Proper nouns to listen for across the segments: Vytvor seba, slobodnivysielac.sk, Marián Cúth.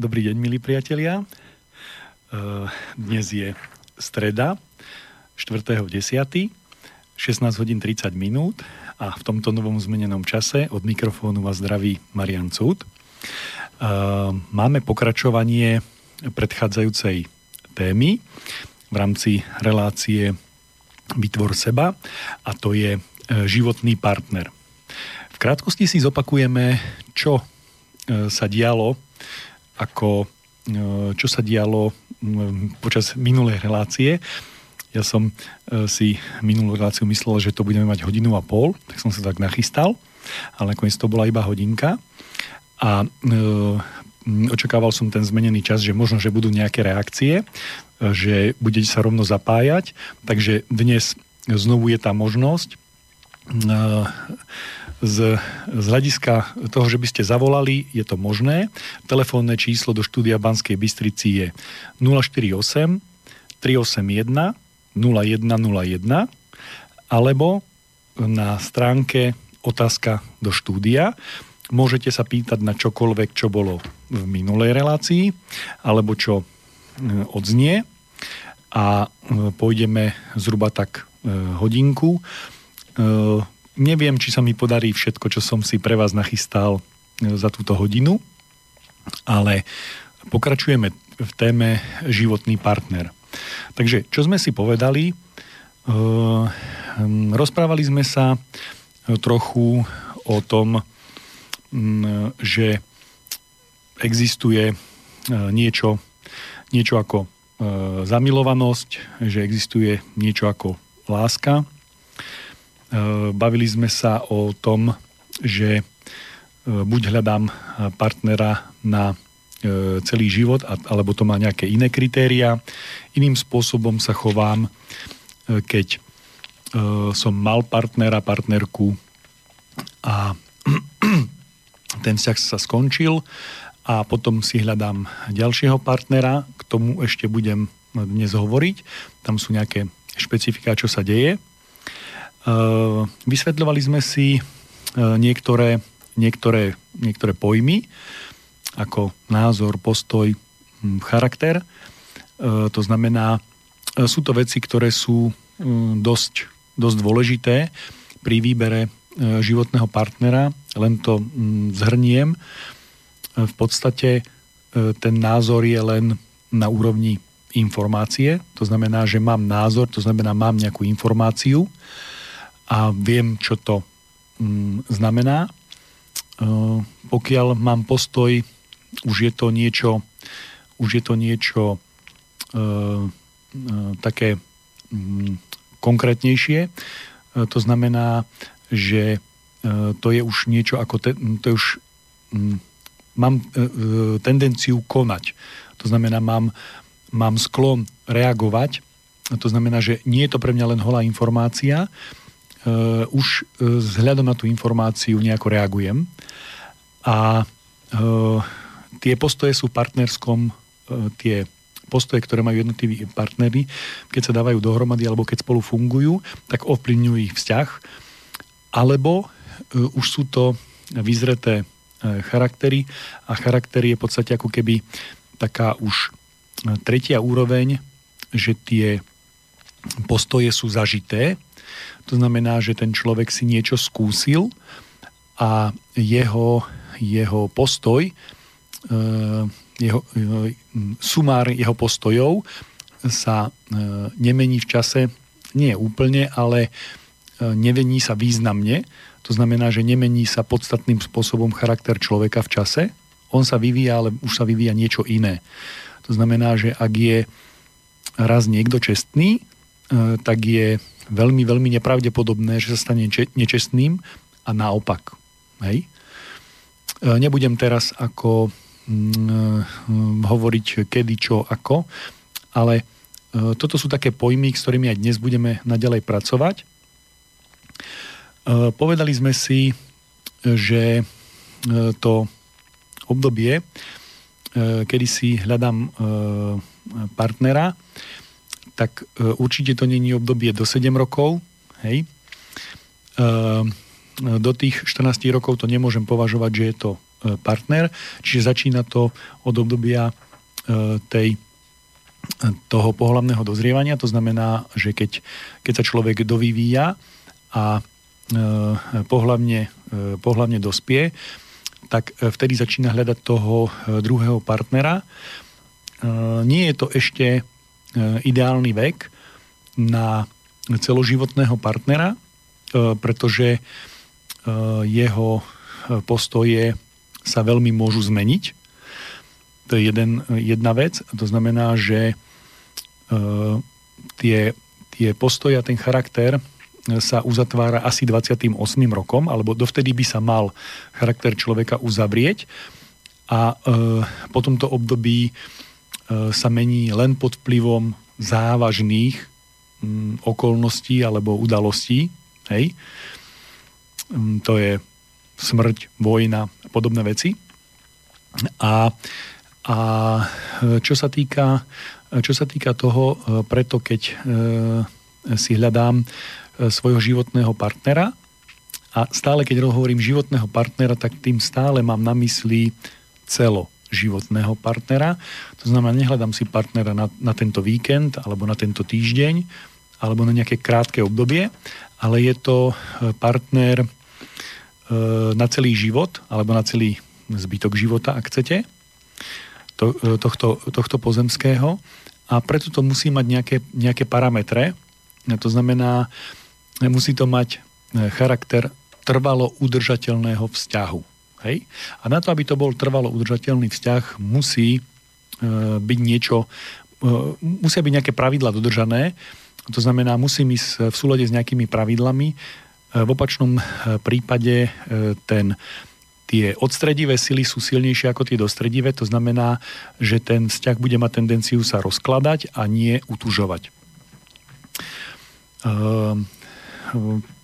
Dobrý deň, milí priatelia. Dnes je streda, 4.10., 16:30 a v tomto novom zmenenom čase od mikrofónu vás zdraví Marián Cúth. Máme pokračovanie predchádzajúcej témy v rámci relácie Vytvor seba, a to je životný partner. V krátkosti si zopakujeme, čo sa dialo počas minulej relácie. Ja som si minulú reláciu myslel, že to budeme mať 1,5 hodiny, tak som sa tak nachystal, ale nakoniec to bola iba hodinka a očakával som ten zmenený čas, že možno, že budú nejaké reakcie, že budete sa rovno zapájať, takže dnes znovu je tá možnosť. Z hľadiska toho, že by ste zavolali, je to možné. Telefónne číslo do štúdia Banskej Bystrici je 048 381 0101 alebo na stránke Otázka do štúdia. Môžete sa pýtať na čokoľvek, čo bolo v minulej relácii alebo čo odznie, a pôjdeme zhruba tak hodinku. Neviem, či sa mi podarí všetko, čo som si pre vás nachystal za túto hodinu, ale pokračujeme v téme životný partner. Takže, čo sme si povedali? Rozprávali sme sa trochu o tom, že existuje niečo ako zamilovanosť, že existuje niečo ako láska. Bavili sme sa o tom, že buď hľadám partnera na celý život, alebo to má nejaké iné kritériá. Iným spôsobom sa chovám, keď som mal partnera, partnerku a ten vzťah sa skončil a potom si hľadám ďalšieho partnera. K tomu ešte budem dnes hovoriť. Tam sú nejaké špecifiká, čo sa deje. Vysvetľovali sme si niektoré pojmy ako názor, postoj, charakter. To znamená, sú to veci, ktoré sú dosť dôležité pri výbere životného partnera. Len to zhrniem. V podstate ten názor je len na úrovni informácie. To znamená, že mám názor, to znamená, mám nejakú informáciu a viem, čo to znamená. Pokiaľ mám postoj, už je to niečo také konkrétnejšie. To znamená, že to je už niečo ako mám tendenciu konať. To znamená, mám sklon reagovať. To znamená, že nie je to pre mňa len holá informácia, už vzhľadom na tú informáciu nejako reagujem. A tie postoje sú v partnerskom, tie postoje, ktoré majú jednotliví partnery, keď sa dávajú dohromady alebo keď spolu fungujú, tak ovplyvňujú ich vzťah. Alebo už sú to vyzreté charaktery, a charakter je v podstate ako keby taká už tretia úroveň, že tie postoje sú zažité. To znamená, že ten človek si niečo skúsil a jeho postoj, sumár jeho postojov sa nemení v čase, nie úplne, ale nemení sa významne. To znamená, že nemení sa podstatným spôsobom charakter človeka v čase. On sa vyvíja, ale už sa vyvíja niečo iné. To znamená, že ak je raz niekto čestný, tak je veľmi, veľmi nepravdepodobné, že sa stane nečestným, a naopak. Hej? Nebudem teraz ako hovoriť kedy, čo, ako, ale toto sú také pojmy, s ktorými aj dnes budeme naďalej pracovať. Povedali sme si, že to obdobie, kedy si hľadám partnera, tak určite to nie je obdobie do 7 rokov. Hej. Do tých 14 rokov to nemôžem považovať, že je to partner, čiže začína to od obdobia toho pohlavného dozrievania, to znamená, že keď sa človek dovyvíja a pohlavne dospie, tak vtedy začína hľadať toho druhého partnera. Nie je to ešte ideálny vek na celoživotného partnera, pretože jeho postoje sa veľmi môžu zmeniť. To je jedna vec. To znamená, že tie postoje a ten charakter sa uzatvára asi 28. rokom, alebo dovtedy by sa mal charakter človeka uzavrieť a po tomto období sa mení len pod vplyvom závažných okolností alebo udalostí. Hej? To je smrť, vojna a podobné veci. A čo sa týka toho, preto keď si hľadám svojho životného partnera a stále keď hovorím životného partnera, tak tým stále mám na mysli celoživotného partnera. To znamená, nehľadám si partnera na tento víkend alebo na tento týždeň alebo na nejaké krátke obdobie, ale je to partner na celý život alebo na celý zbytok života, ak chcete, tohto pozemského, a preto to musí mať nejaké parametre. To znamená, musí to mať charakter trvalo udržateľného vzťahu. Hej? A na to, aby to bol trvalo udržateľný vzťah, musí byť musia byť nejaké pravidlá dodržané. To znamená, musím ísť v súlade s nejakými pravidlami. V opačnom prípade tie odstredivé sily sú silnejšie ako tie dostredivé. To znamená, že ten vzťah bude mať tendenciu sa rozkladať a nie utužovať.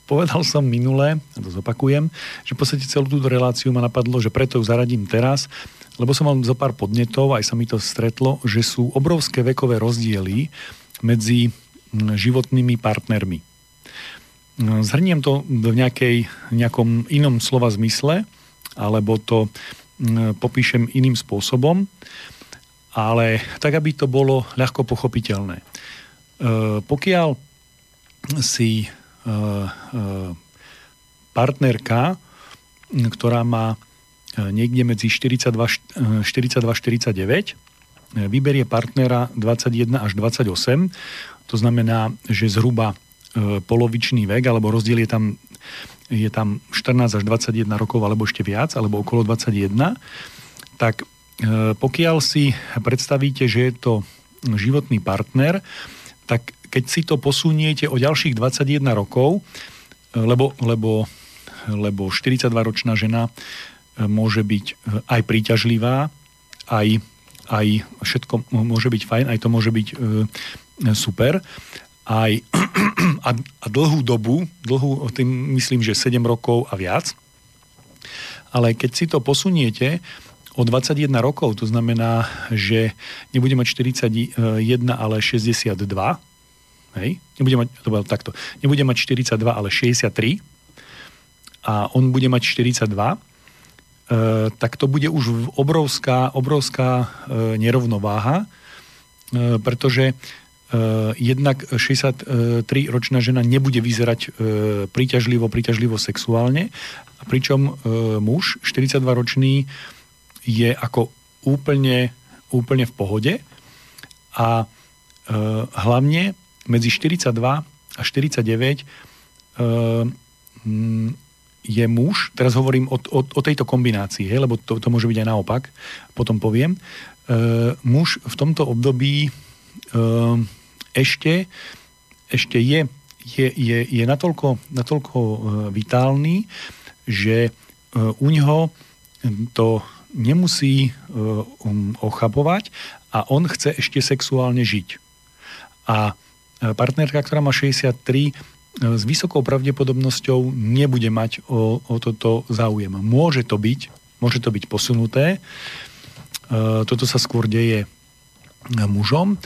Povedal som minule, a to zopakujem, že v podstate celú túto reláciu ma napadlo, že preto ju zaradím teraz, lebo som mal zo pár podnetov, aj sa mi to stretlo, že sú obrovské vekové rozdiely medzi životnými partnermi. Zhrniem to v nejakom inom slova zmysle, alebo to popíšem iným spôsobom, ale tak, aby to bolo ľahko pochopiteľné. Pokiaľ si partnerka, ktorá má niekde medzi 42-49, vyberie partnera 21 až 28, to znamená, že zhruba polovičný vek, alebo rozdiel je tam 14 až 21 rokov, alebo ešte viac, alebo okolo 21, tak pokiaľ si predstavíte, že je to životný partner, tak keď si to posuniete o ďalších 21 rokov, lebo 42-ročná žena môže byť aj príťažlivá, aj všetko môže byť fajn, aj to môže byť super, aj a dlhú dobu, tým myslím, že 7 rokov a viac. Ale keď si to posuniete o 21 rokov, to znamená, že nebude mať 41, ale 62. Hej? Nebude mať 42, ale 63. A on bude mať 42. Tak to bude už obrovská nerovnováha, pretože jednak 63-ročná žena nebude vyzerať príťažlivo sexuálne, pričom muž 42-ročný je ako úplne v pohode, a hlavne medzi 42 a 49 je muž, teraz hovorím o tejto kombinácii, hej, lebo to môže byť aj naopak, potom poviem, muž v tomto období ešte je natoľko vitálny, že u ňoho to nemusí ochapovať a on chce ešte sexuálne žiť. A partnerka, ktorá má 63, s vysokou pravdepodobnosťou nebude mať o toto záujem. Môže to byť posunuté. Toto sa skôr deje mužom,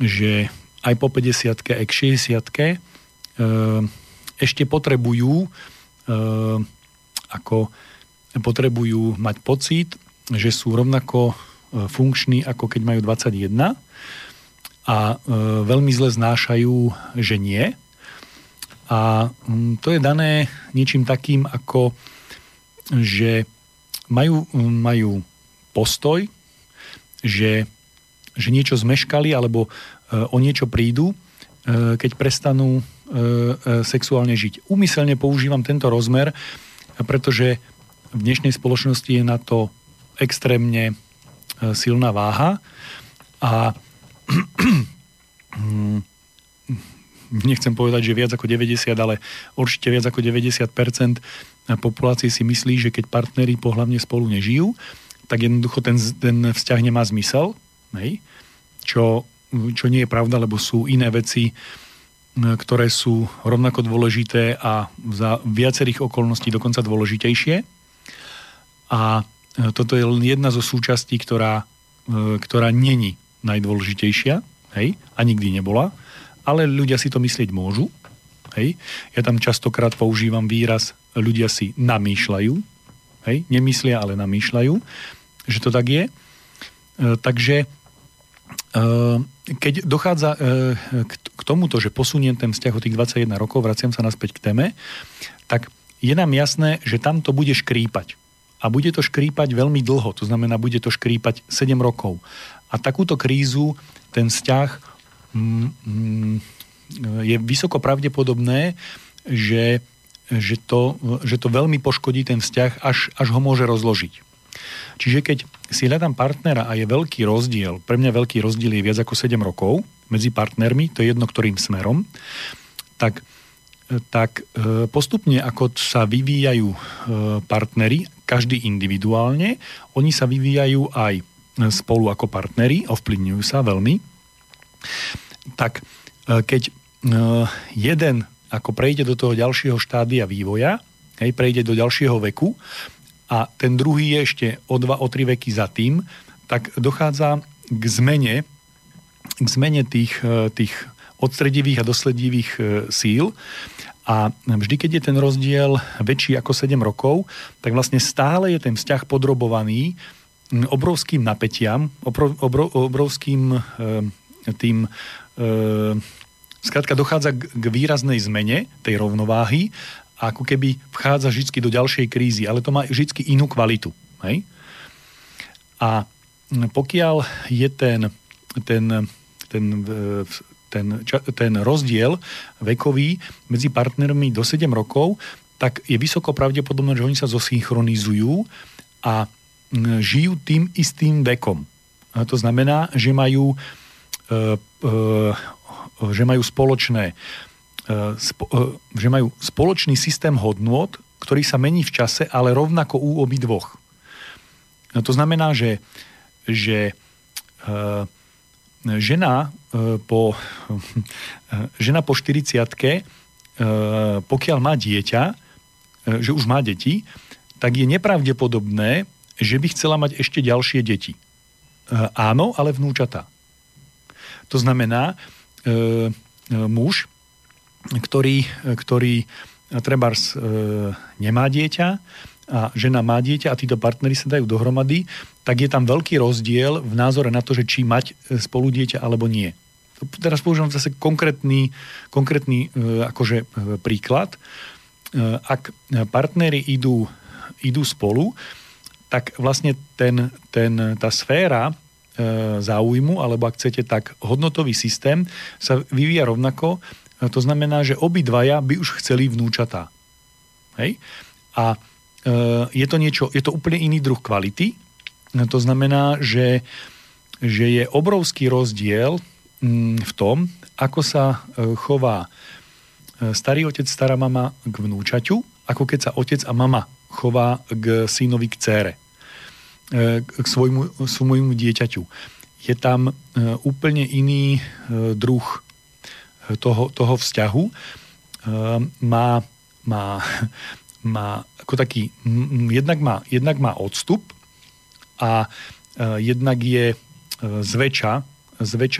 že aj po 50-ke, aj k 60-ke ešte potrebujú ako potrebujú mať pocit, že sú rovnako funkční, ako keď majú 21 a veľmi zle znášajú, že nie. A to je dané niečím takým, ako že majú postoj, že niečo zmeškali alebo o niečo prídu, keď prestanú sexuálne žiť. Úmyselne používam tento rozmer, pretože v dnešnej spoločnosti je na to extrémne silná váha a nechcem povedať, že viac ako 90, ale určite viac ako 90% populácie si myslí, že keď partneri pohlavne spolu nežijú, tak jednoducho ten vzťah nemá zmysel, hej? Čo nie je pravda, lebo sú iné veci, ktoré sú rovnako dôležité a za viacerých okolností dokonca dôležitejšie. A toto je len jedna zo súčastí, ktorá není najdôležitejšia, hej? A nikdy nebola. Ale ľudia si to myslieť môžu. Hej. Ja tam častokrát používam výraz, ľudia si namýšľajú. Hej. Nemyslia, ale namýšľajú, že to tak je. Takže keď dochádza k tomuto, že posuniem ten vzťah od tých 21 rokov, vraciam sa naspäť k téme, tak je nám jasné, že tam to bude škrípať. A bude to škrípať veľmi dlho. To znamená, bude to škrípať 7 rokov. A takúto krízu ten vzťah je vysoko pravdepodobné, že to veľmi poškodí ten vzťah, až ho môže rozložiť. Čiže keď si hľadám partnera a je veľký rozdiel, pre mňa veľký rozdiel je viac ako 7 rokov medzi partnermi, to je jedno ktorým smerom, tak postupne ako sa vyvíjajú partneri, každý individuálne, oni sa vyvíjajú aj spolu ako partneri, ovplyvňujú sa veľmi. Tak keď jeden ako prejde do toho ďalšieho štádia vývoja, hej, prejde do ďalšieho veku a ten druhý je ešte o 2-3 veky za tým, tak dochádza k zmene tých odstredivých a dosledivých síl a vždy, keď je ten rozdiel väčší ako 7 rokov, tak vlastne stále je ten vzťah podrobovaný obrovským napätiam, obrovským tým skrátka dochádza k výraznej zmene tej rovnováhy a ako keby vchádza vždy do ďalšej krízy, ale to má vždy inú kvalitu. Hej? A pokiaľ je ten rozdiel vekový medzi partnermi do 7 rokov, tak je vysoko pravdepodobné, že oni sa zosynchronizujú a žijú tým istým vekom. A to znamená, že majú spoločný systém hodnôt, ktorý sa mení v čase, ale rovnako u obidvoch. To znamená, že žena po 40-tke, pokiaľ má dieťa, že už má deti, tak je nepravdepodobné, že by chcela mať ešte ďalšie deti. Áno, ale vnúčatá. To znamená, muž, ktorý trebárs nemá dieťa a žena má dieťa a títo partneri sa dajú dohromady, tak je tam veľký rozdiel v názore na to, že či mať spolu dieťa alebo nie. Teraz používam zase konkrétny akože príklad. Ak partneri idú spolu, tak vlastne tá sféra záujmu, alebo ak chcete, tak hodnotový systém sa vyvíja rovnako. To znamená, že obidvaja by už chceli vnúčatá. Hej? A je to úplne iný druh kvality. To znamená, že je obrovský rozdiel v tom, ako sa chová starý otec, stará mama k vnúčaťu, ako keď sa otec a mama chová k synovi, k dcére, k svojmu dieťaťu. Je tam úplne iný druh toho vzťahu. Jednak má odstup a jednak je zväčša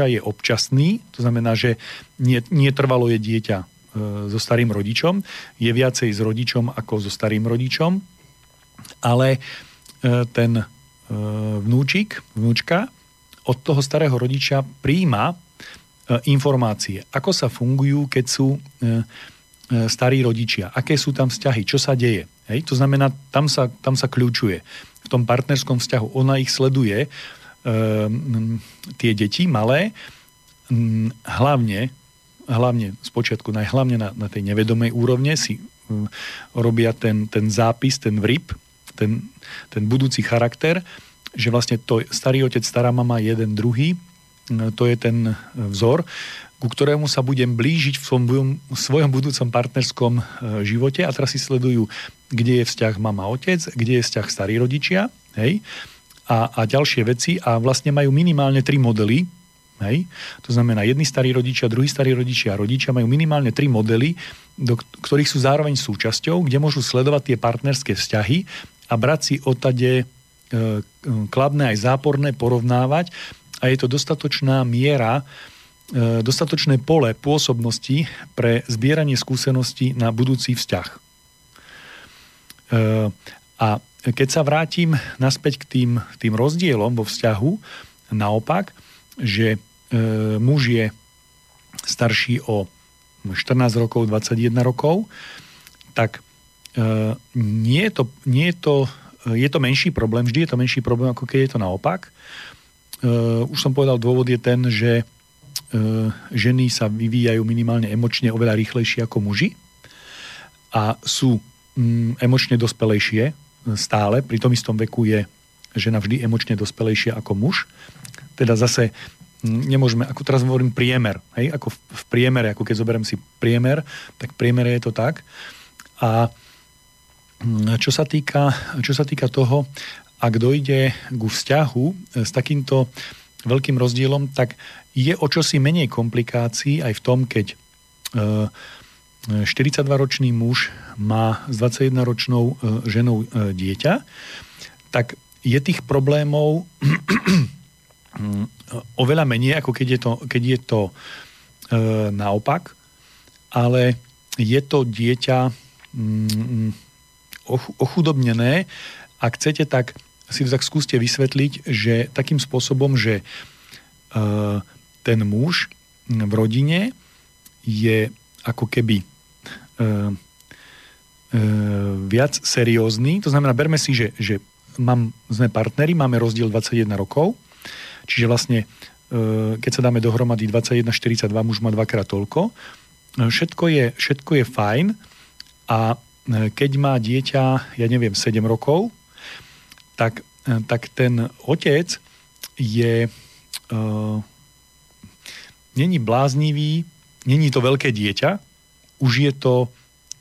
je občasný, to znamená, že netrvalo je dieťa so starým rodičom, je viacej s rodičom ako so starým rodičom. ale ten vnúčka od toho starého rodiča prijíma informácie, ako sa fungujú, keď sú starí rodičia, aké sú tam vzťahy, čo sa deje. Hej? To znamená, tam sa kľúčuje. V tom partnerskom vzťahu ona ich sleduje, tie deti malé, hlavne spočiatku, hlavne na tej nevedomej úrovne si robia ten zápis, ten vryb, ten budúci charakter, že vlastne to starý otec, stará mama, jeden, druhý, to je ten vzor, ku ktorému sa budem blížiť v svojom budúcom partnerskom živote. A teraz si sledujú, kde je vzťah mama-otec, kde je vzťah starí rodičia, hej, a ďalšie veci. A vlastne majú minimálne 3 modely, hej. To znamená, jedni starí rodičia, druhí starí rodičia a rodičia majú minimálne 3 modely, do ktorých sú zároveň súčasťou, kde môžu sledovať tie partnerské vzťahy a brať si odtade kladné aj záporné, porovnávať. A je to dostatočná miera, dostatočné pole pôsobnosti pre zbieranie skúseností na budúci vzťah. A keď sa vrátim naspäť k tým rozdielom vo vzťahu, naopak, že muž je starší o 14 rokov, 21 rokov, tak je to menší problém, vždy je to menší problém, ako keď je to naopak. Už som povedal, dôvod je ten, že ženy sa vyvíjajú minimálne emočne oveľa rýchlejšie ako muži a sú emočne dospelejšie stále, pri tom istom veku je žena vždy emočne dospelejšia ako muž, teda zase nemôžeme, ako teraz hovorím priemer, hej? Ako v priemere, ako keď zoberiem si priemer, tak v priemere je to tak. A čo sa týka toho, ak dojde ku vzťahu s takýmto veľkým rozdielom, tak je o čosi menej komplikácií aj v tom, keď 42-ročný muž má s 21-ročnou ženou dieťa, tak je tých problémov oveľa menej, ako keď je to naopak, ale je to dieťa ochudobnené. Ak chcete, tak si vzak skúste vysvetliť, že takým spôsobom, že ten muž v rodine je ako keby viac seriózny. To znamená, berme si, že sme partneri, máme rozdiel 21 rokov, čiže vlastne, keď sa dáme dohromady 21-42, muž má dvakrát toľko. Všetko je fajn a keď má dieťa, ja neviem, 7 rokov, tak ten otec je není bláznivý, není to veľké dieťa, už je to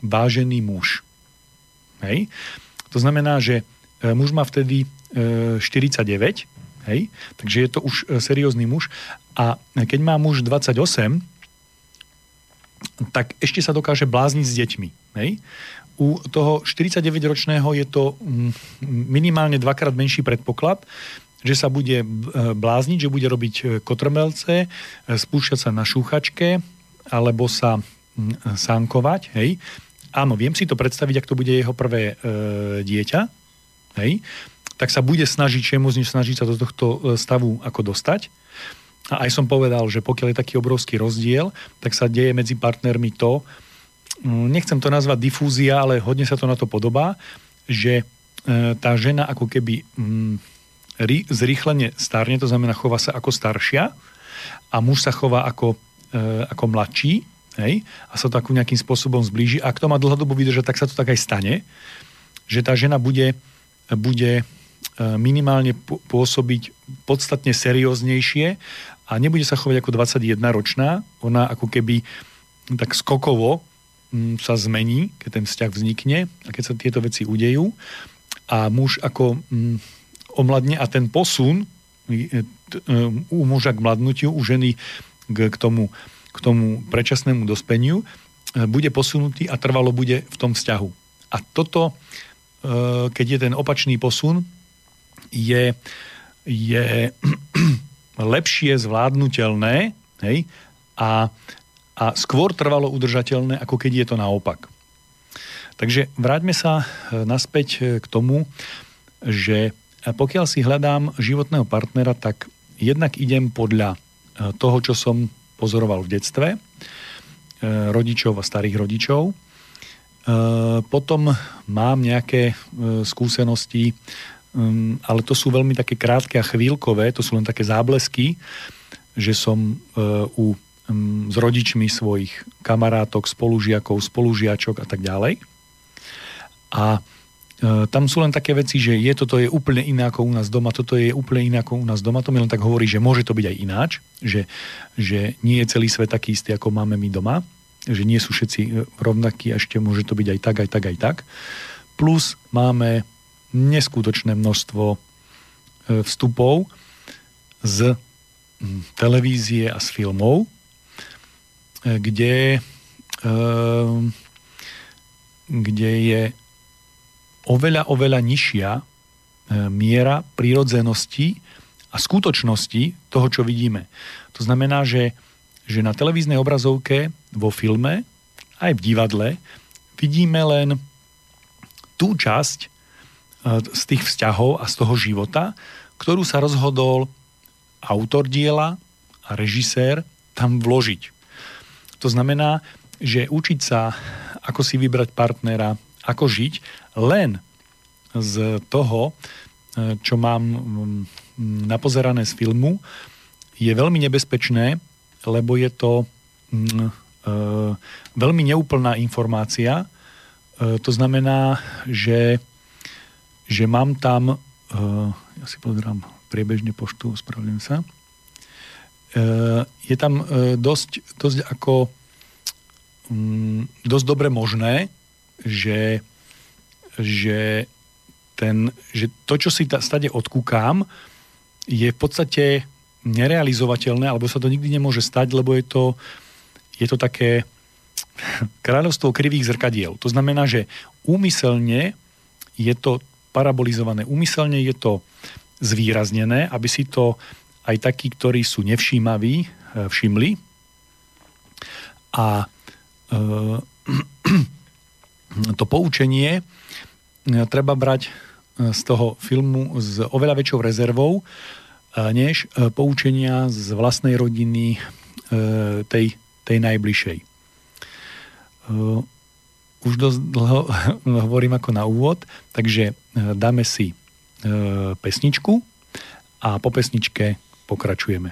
vážený muž. Hej? To znamená, že muž má vtedy 49, hej? Takže je to už seriózny muž. A keď má muž 28, tak ešte sa dokáže blázniť s deťmi. Hej? U toho 49-ročného je to minimálne dvakrát menší predpoklad, že sa bude blázniť, že bude robiť kotrmelce, spúšťať sa na šúchačke, alebo sa sánkovať. Hej. Áno, viem si to predstaviť, ak to bude jeho prvé dieťa, hej, tak sa bude snažiť sa do tohto stavu ako dostať. A aj som povedal, že pokiaľ je taký obrovský rozdiel, tak sa deje medzi partnermi to, nechcem to nazvať difúzia, ale hodne sa to na to podobá, že tá žena ako keby zrýchlene starne, to znamená chová sa ako staršia a muž sa chová ako mladší, hej, a sa to ako nejakým spôsobom zblíži. A ak to má dlhodobo vydržať, tak sa to tak aj stane, že tá žena bude minimálne pôsobiť podstatne serióznejšie a nebude sa chovať ako 21-ročná. Ona ako keby tak skokovo sa zmení, keď ten vzťah vznikne a keď sa tieto veci udejú, a muž ako omladne, a ten posun u muža k mladnutiu, u ženy k tomu predčasnému dospeniu bude posunutý a trvalo bude v tom vzťahu. A toto, keď je ten opačný posun, je lepšie zvládnutelné, hej, a skôr trvalo udržateľné, ako keď je to naopak. Takže vráťme sa naspäť k tomu, že pokiaľ si hľadám životného partnera, tak jednak idem podľa toho, čo som pozoroval v detstve, rodičov a starých rodičov. Potom mám nejaké skúsenosti, ale to sú veľmi také krátke a chvíľkové, to sú len také záblesky, že som s rodičmi svojich kamarátok, spolužiakov, spolužiačok a tak ďalej. A tam sú len také veci, že toto je úplne iné ako u nás doma, toto je úplne iné ako u nás doma, to mi len tak hovorí, že môže to byť aj ináč, že nie je celý svet taký istý, ako máme my doma, že nie sú všetci rovnakí, ešte môže to byť aj tak, aj tak, aj tak. Plus máme neskutočné množstvo vstupov z televízie a z filmov, kde je oveľa nižšia miera prirodzenosti a skutočnosti toho, čo vidíme. To znamená, že na televíznej obrazovke, vo filme, aj v divadle, vidíme len tú časť z tých vzťahov a z toho života, ktorú sa rozhodol autor diela a režisér tam vložiť. To znamená, že učiť sa, ako si vybrať partnera, ako žiť len z toho, čo mám napozerané z filmu, je veľmi nebezpečné, lebo je to veľmi neúplná informácia. To znamená, že mám tam, ja si pozerám priebežne poštu, ospravedlňujem sa, je tam dosť ako dosť dobre možné, že to, čo si stade odkúkam, je v podstate nerealizovateľné, alebo sa to nikdy nemôže stať, lebo je to také kráľovstvo krivých zrkadiel. To znamená, že úmyselne je to parabolizované, úmyselne je to zvýraznené, aby si to aj takí, ktorí sú nevšímaví, všimli. A to poučenie treba brať z toho filmu s oveľa väčšou rezervou, než poučenia z vlastnej rodiny, tej najbližšej. Už dosť dlho hovorím ako na úvod, takže dáme si pesničku a po pesničke pokračujeme.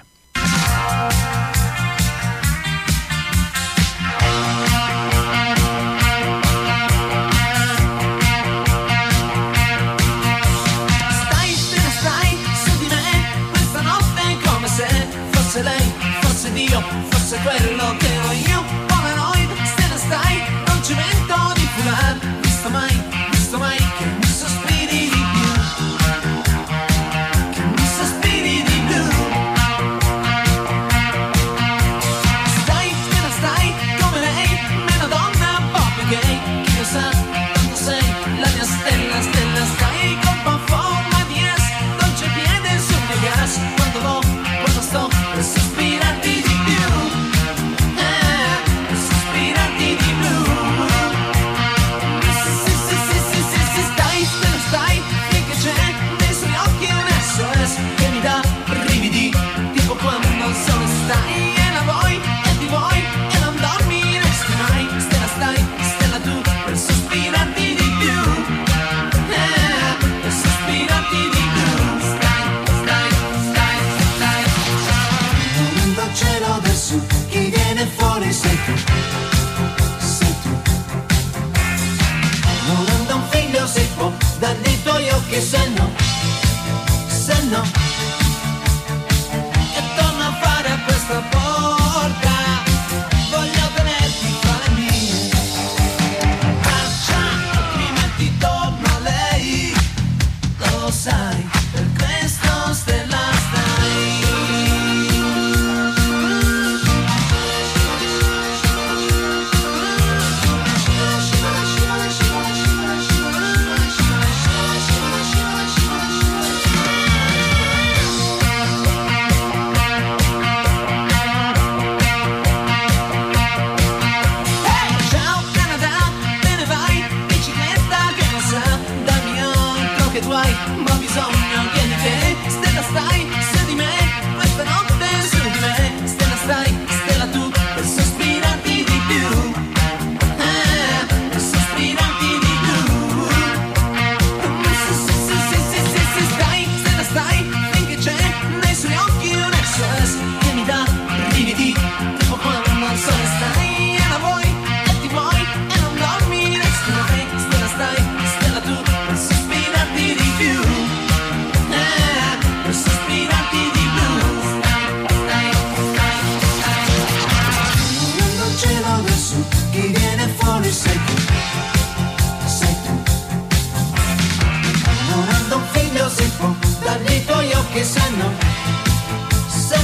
que se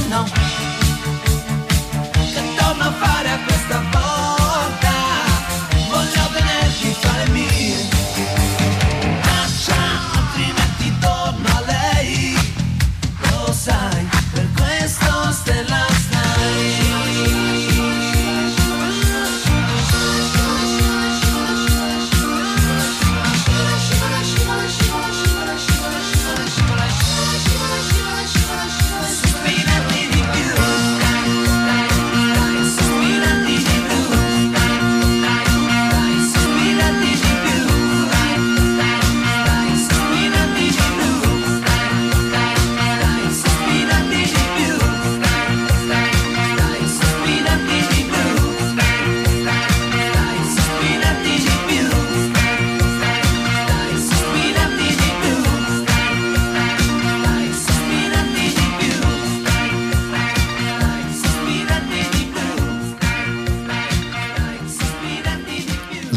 no, che torno a fare a questa volta, voglio vederti fare mie, ciao, altrimenti torno a lei, lo sai, per questo stella stai.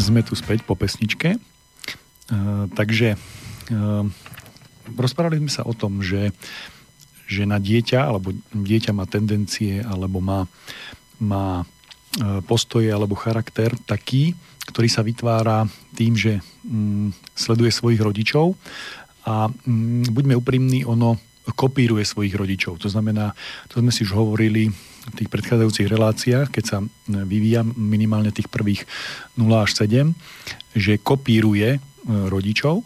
Sme tu späť po pesničke. Takže rozprávali sme sa o tom, že na dieťa, alebo dieťa má tendencie, alebo má postoje, alebo charakter taký, ktorý sa vytvára tým, že sleduje svojich rodičov a buďme úprimní, ono kopíruje svojich rodičov. To znamená, to sme si už hovorili v tých predchádzajúcich reláciách, keď sa vyvíja minimálne tých prvých 0 až 7, že kopíruje rodičov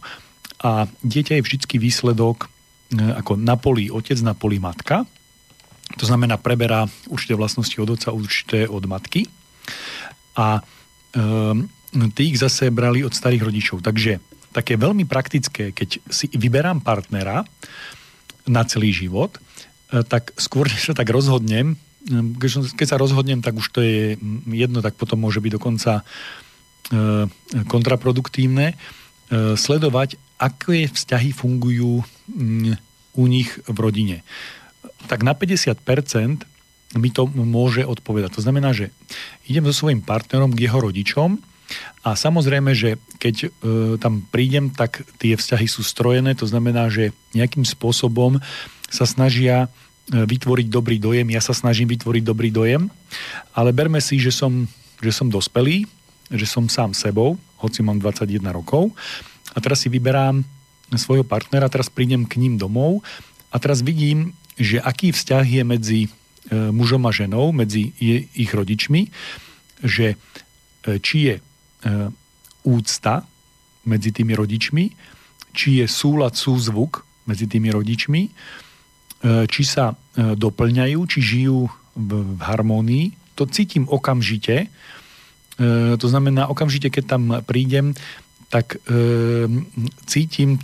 a dieťa je vždycky výsledok ako na poli otec, na poli matka. To znamená, preberá určité vlastnosti od otca, určité od matky a tí ich zase brali od starých rodičov. Takže také veľmi praktické, keď si vyberám partnera na celý život, tak skôr, než sa tak rozhodnem, keď sa rozhodnem, tak už to je jedno, tak potom môže byť dokonca kontraproduktívne sledovať, aké vzťahy fungujú u nich v rodine. Tak na 50% mi to môže odpovedať. To znamená, že idem so svojím partnerom k jeho rodičom a samozrejme, že keď tam prídem, tak tie vzťahy sú strojené, to znamená, že nejakým spôsobom sa snažia vytvoriť dobrý dojem, ja sa snažím vytvoriť dobrý dojem, ale berme si, že som dospelý, že som sám sebou, hoci mám 21 rokov a teraz si vyberám svojho partnera, teraz prídem k ním domov a teraz vidím, že aký vzťah je medzi mužom a ženou, medzi ich rodičmi, že či je úcta medzi tými rodičmi, či je súlad, súzvuk medzi tými rodičmi, či sa doplňajú, či žijú v harmónii. To cítim okamžite. To znamená, okamžite, keď tam prídem, tak cítim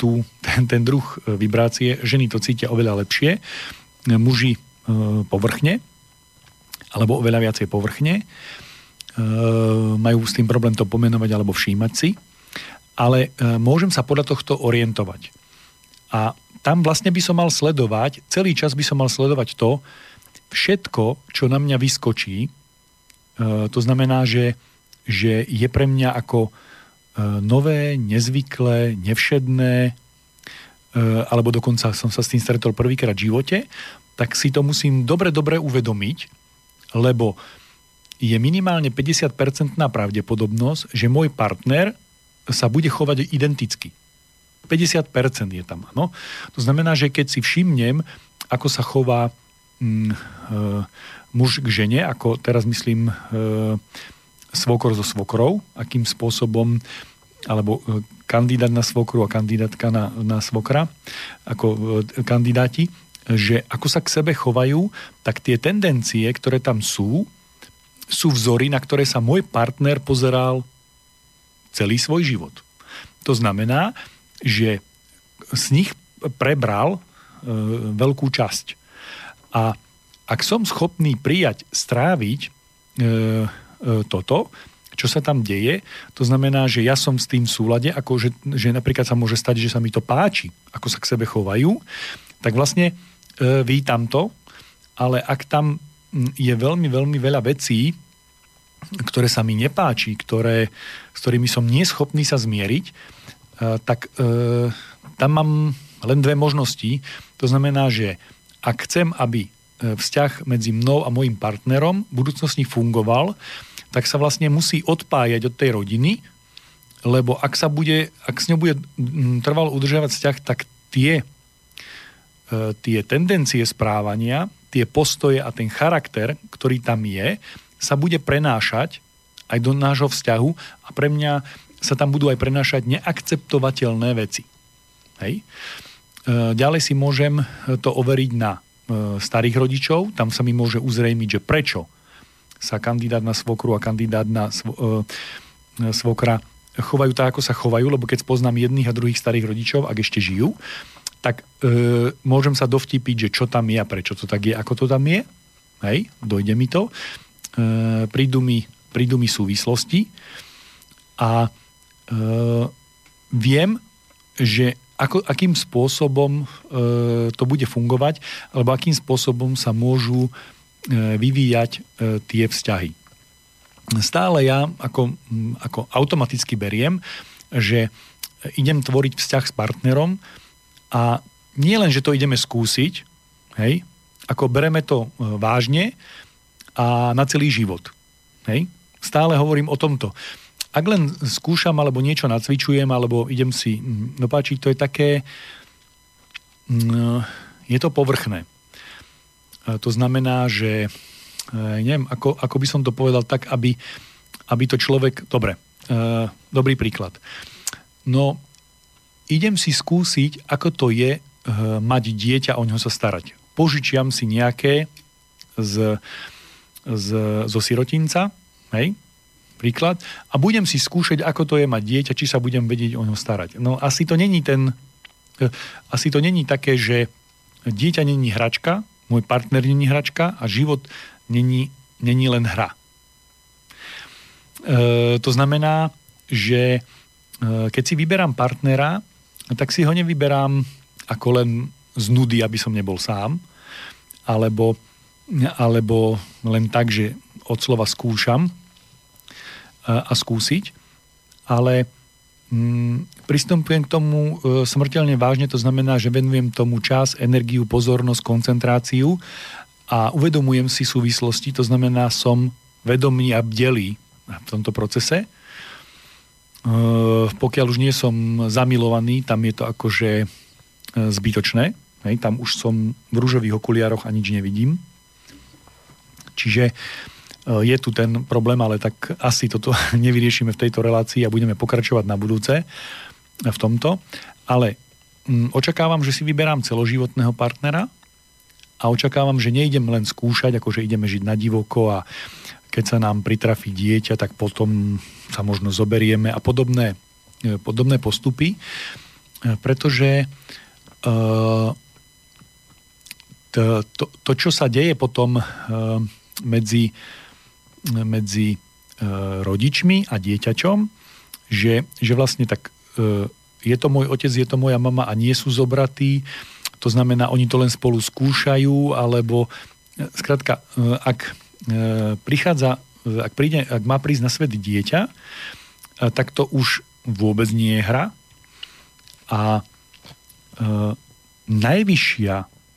ten druh vibrácie. Ženy to cítia oveľa lepšie. Muži povrchne, alebo oveľa viacej povrchne. Majú s tým problém to pomenovať alebo všímať si. Ale môžem sa podľa tohto orientovať. A tam vlastne by som mal sledovať, celý čas by som mal sledovať to všetko, čo na mňa vyskočí. To znamená, že je pre mňa ako nové, nezvyklé, nevšedné, alebo dokonca som sa s tým stretol prvýkrát v živote, tak si to musím dobre uvedomiť, lebo je minimálne 50% pravdepodobnosť, že môj partner sa bude chovať identicky. 50% je tam, áno. To znamená, že keď si všimnem, ako sa chová muž k žene, ako teraz myslím svokor so svokrou, akým spôsobom, alebo kandidát na svokru a kandidátka na svokra, ako kandidáti, že ako sa k sebe chovajú, tak tie tendencie, ktoré tam sú vzory, na ktoré sa môj partner pozeral celý svoj život. To znamená, že z nich prebral veľkú časť. A ak som schopný prijať, stráviť toto, čo sa tam deje, to znamená, že ja som s tým v súlade, ako že napríklad sa môže stať, že sa mi to páči, ako sa k sebe chovajú, tak vlastne vítam to, ale ak tam je veľmi, veľmi veľa vecí, ktoré sa mi nepáči, s ktorými som neschopný sa zmieriť, tak tam mám len dve možnosti. To znamená, že ak chcem, aby vzťah medzi mnou a mojím partnerom v budúcnosti fungoval, tak sa vlastne musí odpájať od tej rodiny, lebo ak s ňou bude trvalo udržiavať vzťah, tak tie tendencie správania, tie postoje a ten charakter, ktorý tam je, sa bude prenášať aj do nášho vzťahu a pre mňa sa tam budú aj prenášať neakceptovateľné veci. Hej? Ďalej si môžem to overiť na starých rodičov, tam sa mi môže uzrejmiť, že prečo sa kandidát na svokru a kandidát na svokra chovajú tak, ako sa chovajú, lebo keď poznám jedných a druhých starých rodičov, ak ešte žijú, tak môžem sa dovtipiť, že čo tam je a prečo to tak je, ako to tam je. Hej, dojde mi to. Prídu mi súvislosti a viem, že akým spôsobom to bude fungovať, alebo akým spôsobom sa môžu vyvíjať tie vzťahy. Stále ja ako automaticky beriem, že idem tvoriť vzťah s partnerom a nie len, že to ideme skúsiť, hej, ako bereme to vážne a na celý život. Hej. Stále hovorím o tomto. Ak len skúšam, alebo niečo nacvičujem, alebo idem si dopáčiť, to je také... Je to povrchné. To znamená, že... Neviem, ako by som to povedal tak, aby to človek... Dobre, dobrý príklad. No, idem si skúsiť, ako to je mať dieťa a o ňo sa starať. Požičiam si nejaké zo sirotinca, hej, príklad, a budem si skúšať, ako to je mať dieťa, či sa budem vedieť o ňo starať. No asi to není také, že dieťa není hračka, môj partner není hračka a život není len hra. To znamená, že keď si vyberám partnera, tak si ho nevyberám ako len z nudy, aby som nebol sám, alebo len tak, že od slova skúšam a skúsiť, ale pristupujem k tomu smrteľne vážne, to znamená, že venujem tomu čas, energiu, pozornosť, koncentráciu a uvedomujem si súvislosti, to znamená, som vedomý a bdelý v tomto procese. Pokiaľ už nie som zamilovaný, tam je to akože zbytočné, hej, tam už som v ružových okuliároch a nič nevidím. Čiže je tu ten problém, ale tak asi toto nevyriešime v tejto relácii a budeme pokračovať na budúce v tomto. Ale očakávam, že si vyberám celoživotného partnera a očakávam, že nejdem len skúšať, akože ideme žiť na divoko a keď sa nám pritrafí dieťa, tak potom sa možno zoberieme a podobné postupy, pretože to, čo sa deje potom medzi rodičmi a dieťaťom, že vlastne tak je to môj otec, je to moja mama a nie sú zobratí, to znamená, oni to len spolu skúšajú, alebo skrátka, ak má prísť na svet dieťa, tak to už vôbec nie je hra a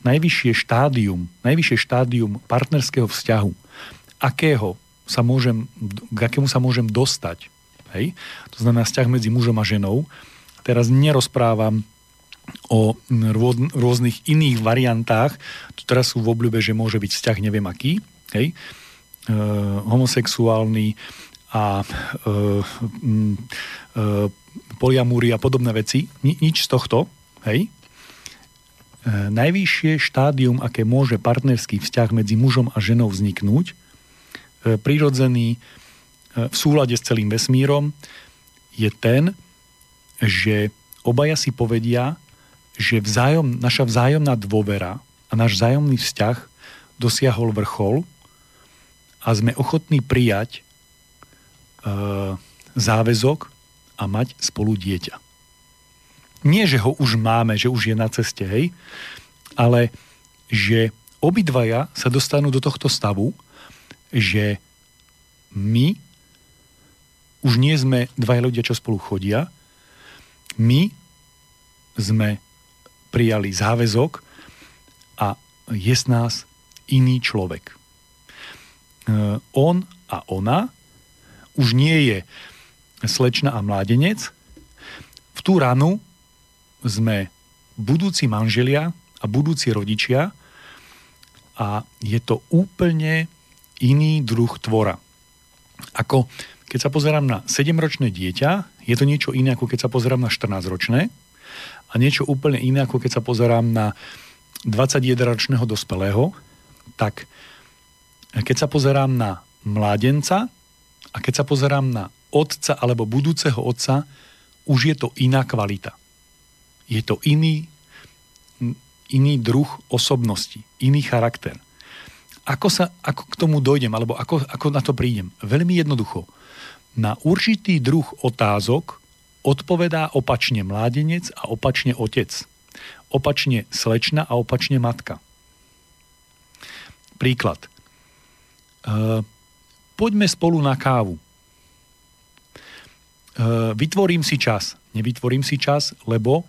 najvyššie štádium partnerského vzťahu, k akému sa môžem dostať. Hej? To znamená vzťah medzi mužom a ženou. Teraz nerozprávam o rôznych iných variantách. Tu teraz sú v obľúbe, že môže byť vzťah neviem aký. Hej? Homosexuálny a polyamúry a podobné veci. Nič z tohto. Hej? Najvyššie štádium, aké môže partnerský vzťah medzi mužom a ženou vzniknúť, prirodzený v súlade s celým vesmírom, je ten, že obaja si povedia, že naša vzájomná dôvera a náš vzájomný vzťah dosiahol vrchol a sme ochotní prijať záväzok a mať spolu dieťa. Nie, že ho už máme, že už je na ceste, hej, ale že obidvaja sa dostanú do tohto stavu, že my už nie sme dvaja ľudia, čo spolu chodia, my sme prijali záväzok a je s nás iný človek. On a ona už nie je slečna a mládenec. V tú ranu sme budúci manželia a budúci rodičia a je to úplne iný druh tvora. Ako keď sa pozerám na 7-ročné dieťa, je to niečo iné, ako keď sa pozerám na 14-ročné a niečo úplne iné, ako keď sa pozerám na 21-ročného dospelého, tak keď sa pozerám na mládenca a keď sa pozerám na otca alebo budúceho otca, už je to iná kvalita. Je to iný druh osobnosti, iný charakter. Ako k tomu dojdem, alebo ako na to prídem? Veľmi jednoducho. Na určitý druh otázok odpovedá opačne mládenec a opačne otec. Opačne slečna a opačne matka. Príklad. Poďme spolu na kávu. Vytvorím si čas. Nevytvorím si čas, lebo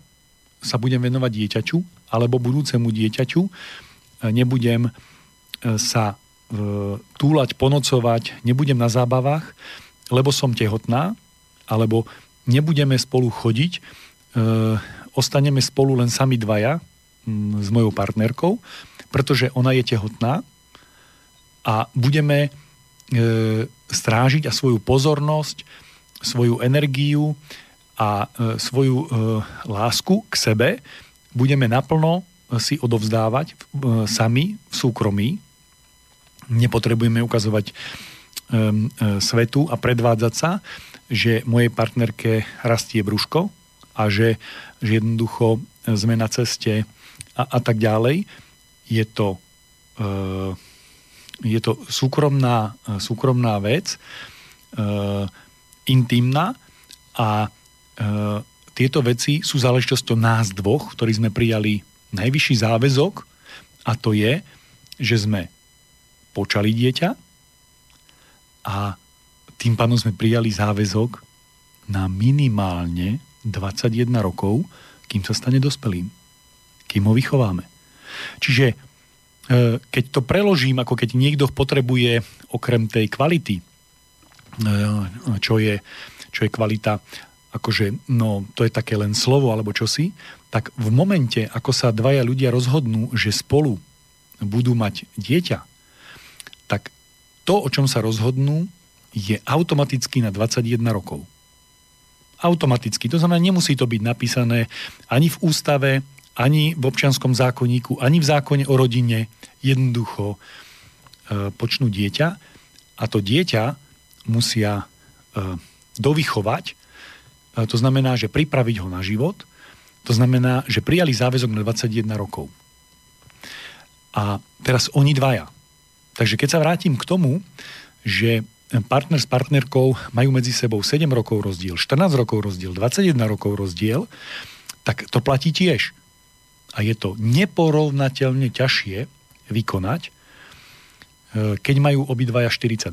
sa budem venovať dieťaťu alebo budúcemu dieťaťu. Nebudem sa túlať, ponocovať, nebudem na zábavách, lebo som tehotná, alebo nebudeme spolu chodiť, ostaneme spolu len sami dvaja s mojou partnerkou, pretože ona je tehotná a budeme strážiť a svoju pozornosť, svoju energiu a svoju lásku k sebe budeme naplno si odovzdávať sami v súkromí. Nepotrebujeme ukazovať svetu a predvádzať sa, že mojej partnerke rastie brúško a že jednoducho sme na ceste a tak ďalej. Je to súkromná vec, intimná a tieto veci sú záležitosťou nás dvoch, ktorí sme prijali najvyšší záväzok, a to je, že sme počali dieťa a tým pádom sme prijali záväzok na minimálne 21 rokov, kým sa stane dospelým, kým ho vychováme. Čiže keď to preložím, ako keď niekto potrebuje okrem tej kvality, čo je kvalita, akože, no, to je také len slovo alebo čosi, tak v momente, ako sa dvaja ľudia rozhodnú, že spolu budú mať dieťa, tak to, o čom sa rozhodnú, je automaticky na 21 rokov. Automaticky. To znamená, nemusí to byť napísané ani v ústave, ani v občianskom zákonníku, ani v zákone o rodine. Jednoducho počnú dieťa a to dieťa musia dovychovať. To znamená, že pripraviť ho na život. To znamená, že prijali záväzok na 21 rokov. A teraz oni dvaja. Takže keď sa vrátim k tomu, že partner s partnerkou majú medzi sebou 7 rokov rozdiel, 14 rokov rozdiel, 21 rokov rozdiel, tak to platí tiež. A je to neporovnateľne ťažšie vykonať, keď majú obidvaja 42.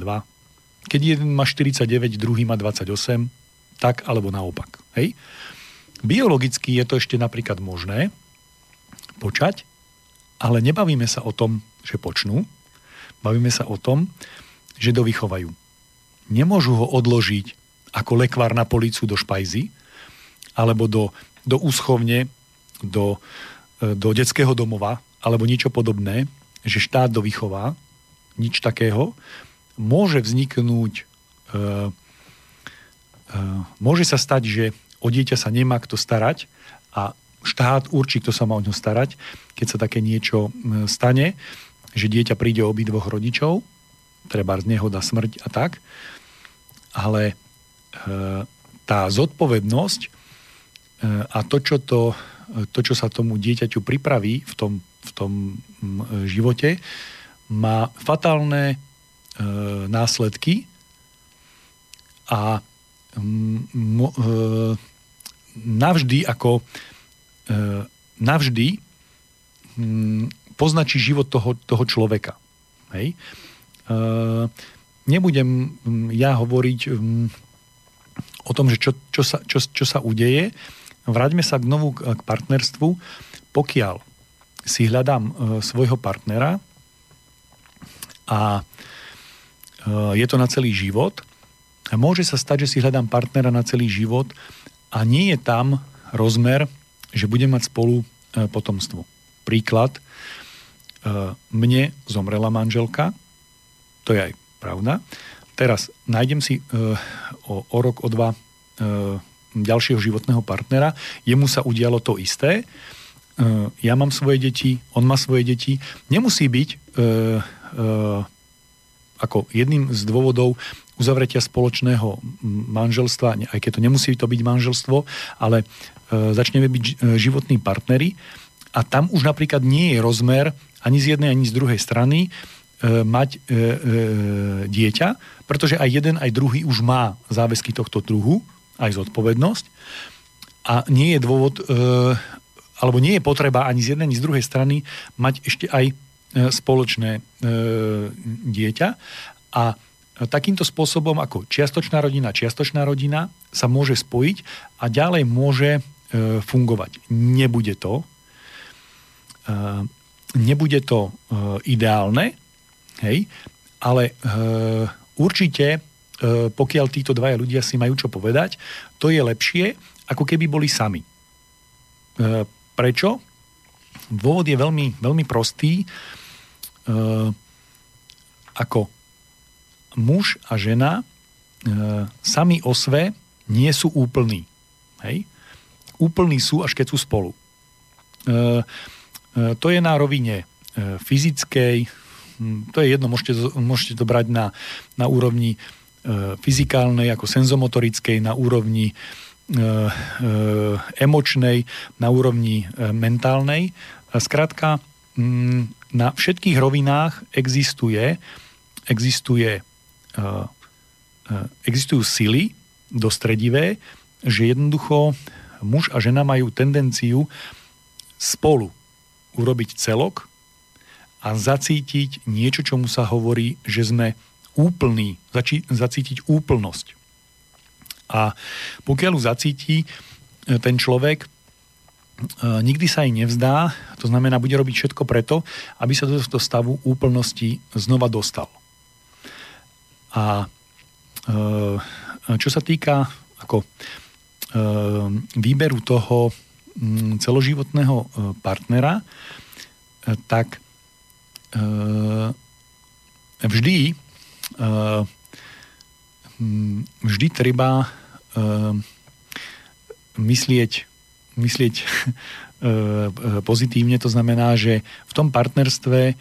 Keď jeden má 49, druhý má 28, tak alebo naopak. Hej? Biologicky je to ešte napríklad možné počať, ale nebavíme sa o tom, že počnú. Bavíme sa o tom, že dovychovajú. Nemôžu ho odložiť ako lekvár na policu do špajzy alebo do úschovne, do detského domova alebo niečo podobné, že štát dovychová, nič takého. Môže vzniknúť, môže sa stať, že o dieťa sa nemá kto starať a štát určí, kto sa má o ňo starať, keď sa také niečo stane, že dieťa príde o obidvoch rodičov, trebárs nehoda, smrť a tak. Ale tá zodpovednosť a to, čo sa tomu dieťaťu pripraví v tom živote, má fatálne následky a navždy poznačí život toho človeka. Hej? Nebudem ja hovoriť o tom, že čo sa udeje. Vráťme sa k partnerstvu, pokiaľ si hľadám svojho partnera a je to na celý život, môže sa stať, že si hľadám partnera na celý život a nie je tam rozmer, že budem mať spolu potomstvo. Príklad, mne zomrela manželka, to je aj pravda. Teraz nájdem si o rok, o dva ďalšieho životného partnera, jemu sa udialo to isté, ja mám svoje deti, on má svoje deti. Nemusí byť ako jedným z dôvodov uzavretia spoločného manželstva, aj keď to nemusí to byť manželstvo, ale začneme byť životní partneri a tam už napríklad nie je rozmer ani z jednej, ani z druhej strany mať dieťa, pretože aj jeden, aj druhý už má záväzky tohto druhu, aj zodpovednosť a nie je dôvod alebo nie je potreba ani z jednej, ani z druhej strany mať ešte aj spoločné dieťa. A takýmto spôsobom, ako čiastočná rodina sa môže spojiť a ďalej môže fungovať. Nebude to ideálne, hej, ale určite, pokiaľ títo dvaja ľudia si majú čo povedať, to je lepšie, ako keby boli sami. Prečo? Dôvod je veľmi, veľmi prostý. Ako muž a žena sami o sebe nie sú úplní. Hej? Úplní sú, až keď sú spolu. To je na rovine fyzickej, to je jedno, môžete to brať na úrovni fyzikálnej, ako senzomotorickej, na úrovni emočnej, na úrovni mentálnej. Skrátka, na všetkých rovinách existujú sily dostredivé, že jednoducho muž a žena majú tendenciu spolu urobiť celok a zacítiť niečo, čomu sa hovorí, že sme úplní, zacítiť úplnosť. A pokiaľ ju zacíti ten človek, nikdy sa jej nevzdá, to znamená, bude robiť všetko preto, aby sa do stavu úplnosti znova dostal. A čo sa týka ako výberu toho celoživotného partnera, tak vždy treba myslieť pozitívne, to znamená, že v tom partnerstve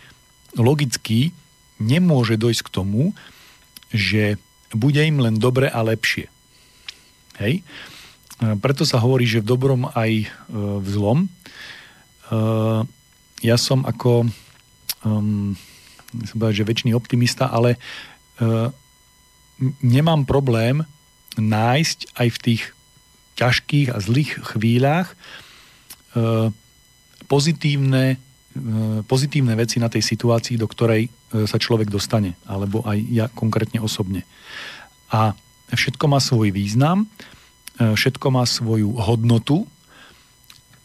logicky nemôže dojsť k tomu, že bude im len dobre a lepšie. Hej? Preto sa hovorí, že v dobrom aj v zlom. Ja som ako väčší optimista, ale nemám problém nájsť aj v tých ťažkých a zlých chvíľach pozitívne veci na tej situácii, do ktorej sa človek dostane, alebo aj ja konkrétne osobne. A všetko má svoj význam, všetko má svoju hodnotu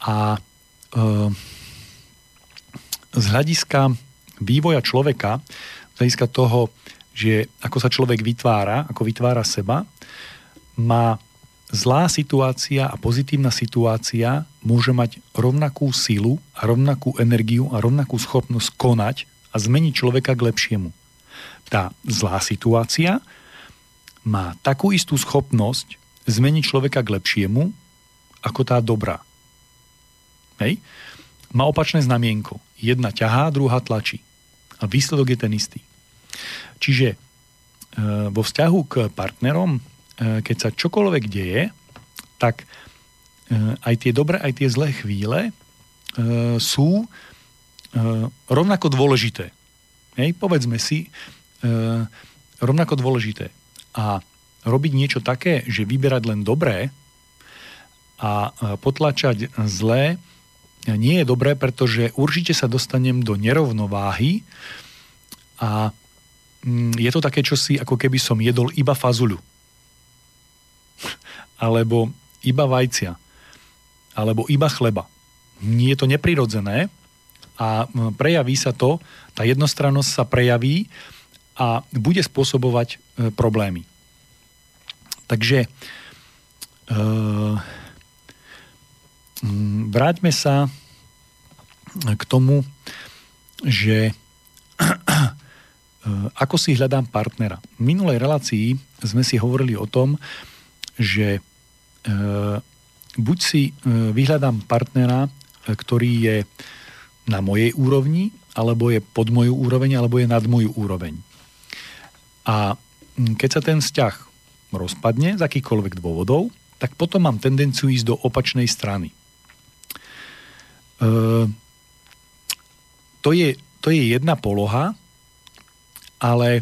a z hľadiska vývoja človeka, z hľadiska toho, že ako sa človek vytvára, ako vytvára seba, má zlá situácia a pozitívna situácia môže mať rovnakú silu a rovnakú energiu a rovnakú schopnosť konať a zmeniť človeka k lepšiemu. Tá zlá situácia má takú istú schopnosť zmeniť človeka k lepšiemu, ako tá dobrá. Hej? Má opačné znamienko. Jedna ťahá, druhá tlačí. A výsledok je ten istý. Čiže vo vzťahu k partnerom, keď sa čokoľvek deje, tak aj tie dobré, aj tie zlé chvíle sú rovnako dôležité. Hej, povedzme si, rovnako dôležité. A robiť niečo také, že vyberať len dobré a potlačať zlé, nie je dobré, pretože určite sa dostanem do nerovnováhy a je to také čosi, ako keby som jedol iba fazuľu. Alebo iba vajcia, alebo iba chleba. je to neprirodzené a prejaví sa to, tá jednostrannosť sa prejaví a bude spôsobovať problémy. Takže vráťme sa k tomu, že ako si hľadám partnera. V minulej relácii sme si hovorili o tom, že buď si vyhľadám partnera, ktorý je na mojej úrovni, alebo je pod moju úroveň, alebo je nad moju úroveň. A keď sa ten vzťah rozpadne z akýchkoľvek dôvodov, tak potom mám tendenciu ísť do opačnej strany. To je jedna poloha, ale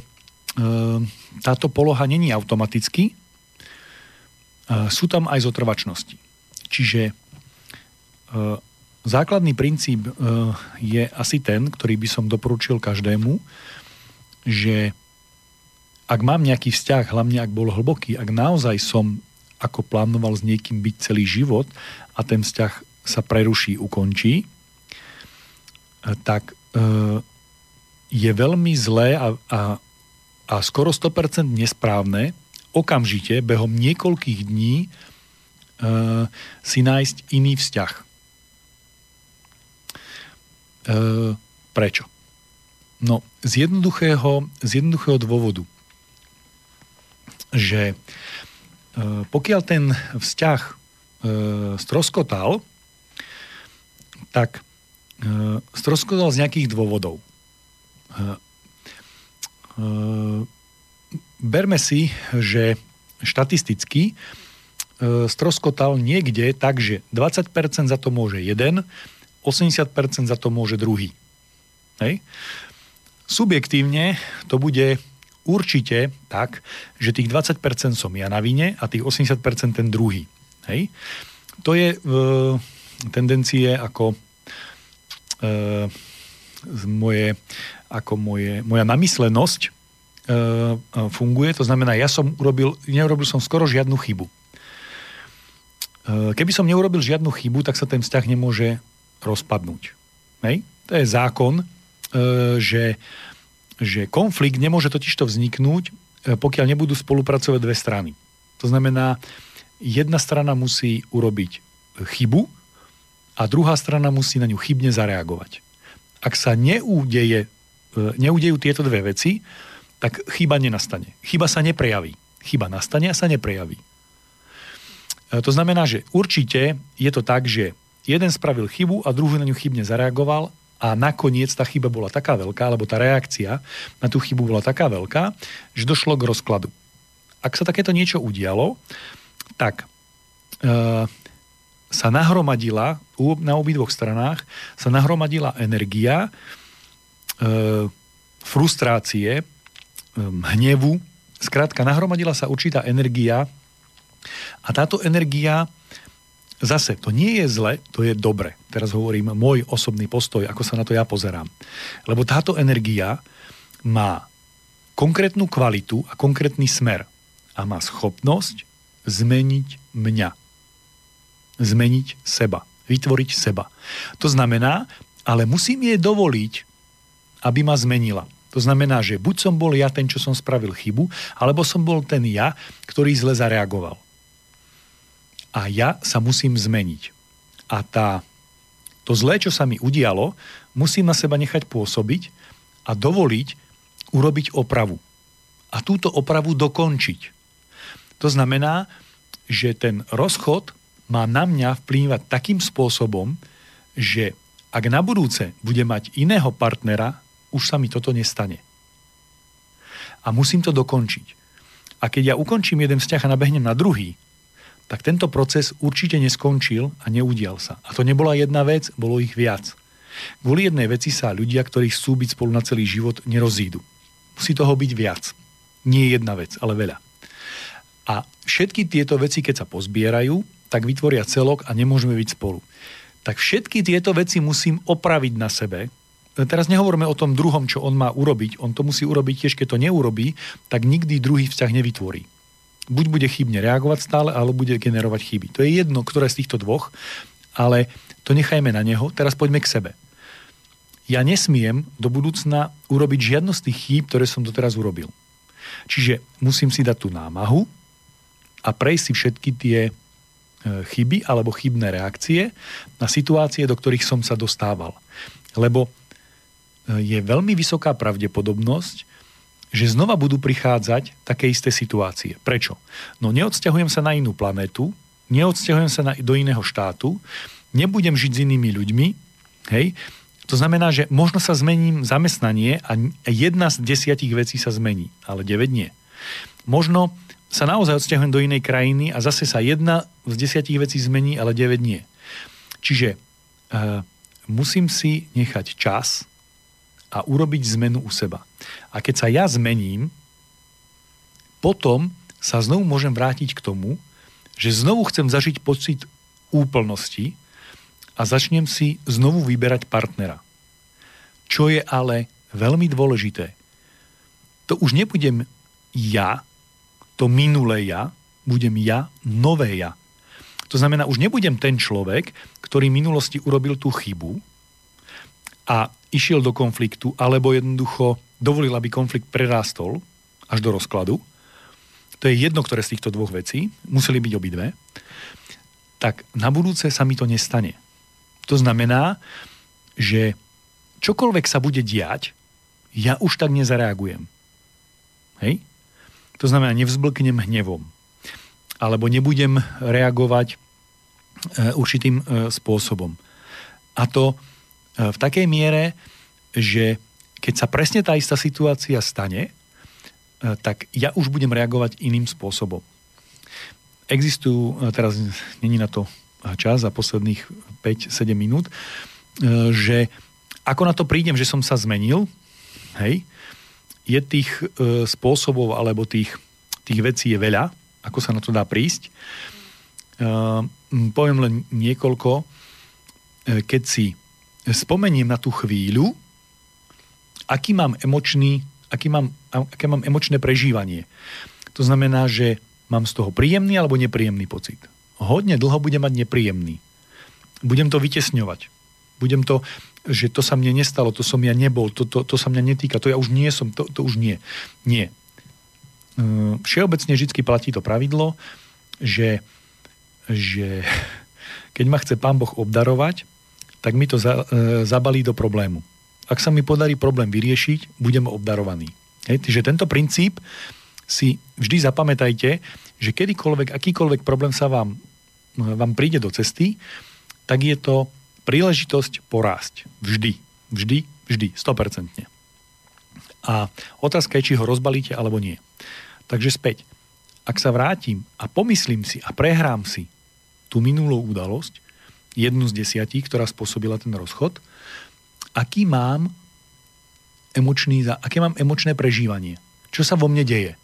táto poloha není automaticky. Sú tam aj zotrvačnosti. Čiže základný princíp je asi ten, ktorý by som doporučil každému, že ak mám nejaký vzťah, hlavne ak bol hlboký, ak naozaj som, ako plánoval s niekým byť celý život a ten vzťah sa preruší, ukončí, tak je veľmi zlé a skoro 100% nesprávne okamžite, behom niekoľkých dní, si nájsť iný vzťah. Prečo? No, z jednoduchého dôvodu, že pokiaľ ten vzťah stroskotal, tak stroskotal z nejakých dôvodov. Berme si, že štatisticky stroskotal niekde tak, že 20% za to môže jeden, 80% za to môže druhý. Hej. Subjektívne to bude určite tak, že tých 20% som ja na vine a tých 80% ten druhý. Hej. To je tendencie moja namyslenosť funguje. To znamená, neurobil som skoro žiadnu chybu. Keby som neurobil žiadnu chybu, tak sa ten vzťah nemôže rozpadnúť. Hej? To je zákon, že konflikt nemôže totižto vzniknúť, pokiaľ nebudú spolupracovať dve strany. To znamená, jedna strana musí urobiť chybu a druhá strana musí na ňu chybne zareagovať. Ak sa neudejú tieto dve veci, tak chyba nenastane. Chyba sa neprejaví. Chyba nastane a sa neprejaví. To znamená, že určite je to tak, že jeden spravil chybu a druhý na ňu chybne zareagoval a nakoniec tá chyba bola taká veľká, alebo tá reakcia na tú chybu bola taká veľká, že došlo k rozkladu. Ak sa takéto niečo udialo, tak sa nahromadila, na obidvoch stranách, sa nahromadila energia frustrácie, hnevu, skrátka nahromadila sa určitá energia a táto energia zase, to nie je zle, to je dobre. Teraz hovorím môj osobný postoj, ako sa na to ja pozerám. Lebo táto energia má konkrétnu kvalitu a konkrétny smer a má schopnosť zmeniť mňa. Zmeniť seba. Vytvoriť seba. To znamená, ale musím jej dovoliť, aby ma zmenila. To znamená, že buď som bol ja ten, čo som spravil chybu, alebo som bol ten ja, ktorý zle zareagoval. A ja sa musím zmeniť. A to zlé, čo sa mi udialo, musím na seba nechať pôsobiť a dovoliť urobiť opravu. A túto opravu dokončiť. To znamená, že ten rozchod má na mňa vplývať takým spôsobom, že ak na budúce bude mať iného partnera, už sa mi toto nestane. A musím to dokončiť. A keď ja ukončím jeden vzťah a nabehnem na druhý, tak tento proces určite neskončil a neudial sa. A to nebola jedna vec, bolo ich viac. Kvôli jednej veci sa ľudia, ktorí chcú byť spolu na celý život, nerozídu. Musí toho byť viac. Nie jedna vec, ale veľa. A všetky tieto veci, keď sa pozbierajú, tak vytvoria celok a nemôžeme byť spolu. Tak všetky tieto veci musím opraviť na sebe. Teraz nehovoríme o tom druhom, čo on má urobiť. On to musí urobiť tiež, keď to neurobí, tak nikdy druhý vzťah nevytvorí. Buď bude chybne reagovať stále, alebo bude generovať chyby. To je jedno, ktoré z týchto dvoch, ale to nechajme na neho, teraz poďme k sebe. Ja nesmiem do budúcna urobiť žiadnu z tých chýb, ktoré som doteraz urobil. Čiže musím si dať tú námahu a prejsť si všetky tie chyby alebo chybné reakcie na situácie, do ktorých som sa dostával. Lebo je veľmi vysoká pravdepodobnosť, že znova budú prichádzať také isté situácie. Prečo? No neodsťahujem sa na inú planetu, neodsťahujem sa do iného štátu, nebudem žiť s inými ľuďmi, hej? To znamená, že možno sa zmením zamestnanie a 1 z 10 vecí sa zmení, ale 9 nie. Možno sa naozaj odsťahujem do inej krajiny a zase sa 1 z 10 vecí zmení, ale 9 nie. Čiže musím si nechať čas a urobiť zmenu u seba. A keď sa ja zmením, potom sa znovu môžem vrátiť k tomu, že znovu chcem zažiť pocit úplnosti a začnem si znovu vyberať partnera. Čo je ale veľmi dôležité. To už nebudem ja, to minulé ja, budem ja, nové ja. To znamená, už nebudem ten človek, ktorý v minulosti urobil tú chybu a išiel do konfliktu, alebo jednoducho dovolil, aby konflikt prerástol až do rozkladu. To je jedno, ktoré z týchto dvoch vecí, museli byť obidve. Tak na budúce sa mi to nestane. To znamená, že čokoľvek sa bude diať, ja už tak nezareagujem. Hej? To znamená, nevzblknem hnevom. Alebo nebudem reagovať určitým spôsobom. A to v takej miere, že keď sa presne tá istá situácia stane, tak ja už budem reagovať iným spôsobom. Existujú, teraz není na to čas za posledných 5-7 minút, že ako na to prídem, že som sa zmenil, hej, je tých spôsobov alebo tých vecí je veľa, ako sa na to dá prísť. Poviem len niekoľko. Keď si spomeniem na tú chvíľu, aké mám emočné prežívanie. To znamená, že mám z toho príjemný alebo nepríjemný pocit. Hodne dlho budem mať nepríjemný. Budem to vytesňovať. Budem to, že to sa mne nestalo, to som ja nebol, to sa mňa netýka, to ja už nie som, to už nie. Nie. Všeobecne vždy platí to pravidlo, že keď ma chce Pán Boh obdarovať, tak mi to zabalí do problému. Ak sa mi podarí problém vyriešiť, budem obdarovaný. Takže tento princíp si vždy zapamätajte, že kedykoľvek, akýkoľvek problém sa vám príde do cesty, tak je to príležitosť porásť. Vždy. Vždy, vždy. 100%. A otázka je, či ho rozbalíte alebo nie. Takže späť. Ak sa vrátim a pomyslím si a prehrám si tú minulú udalosť, 1 z 10, ktorá spôsobila ten rozchod, aké mám emočné prežívanie? Čo sa vo mne deje?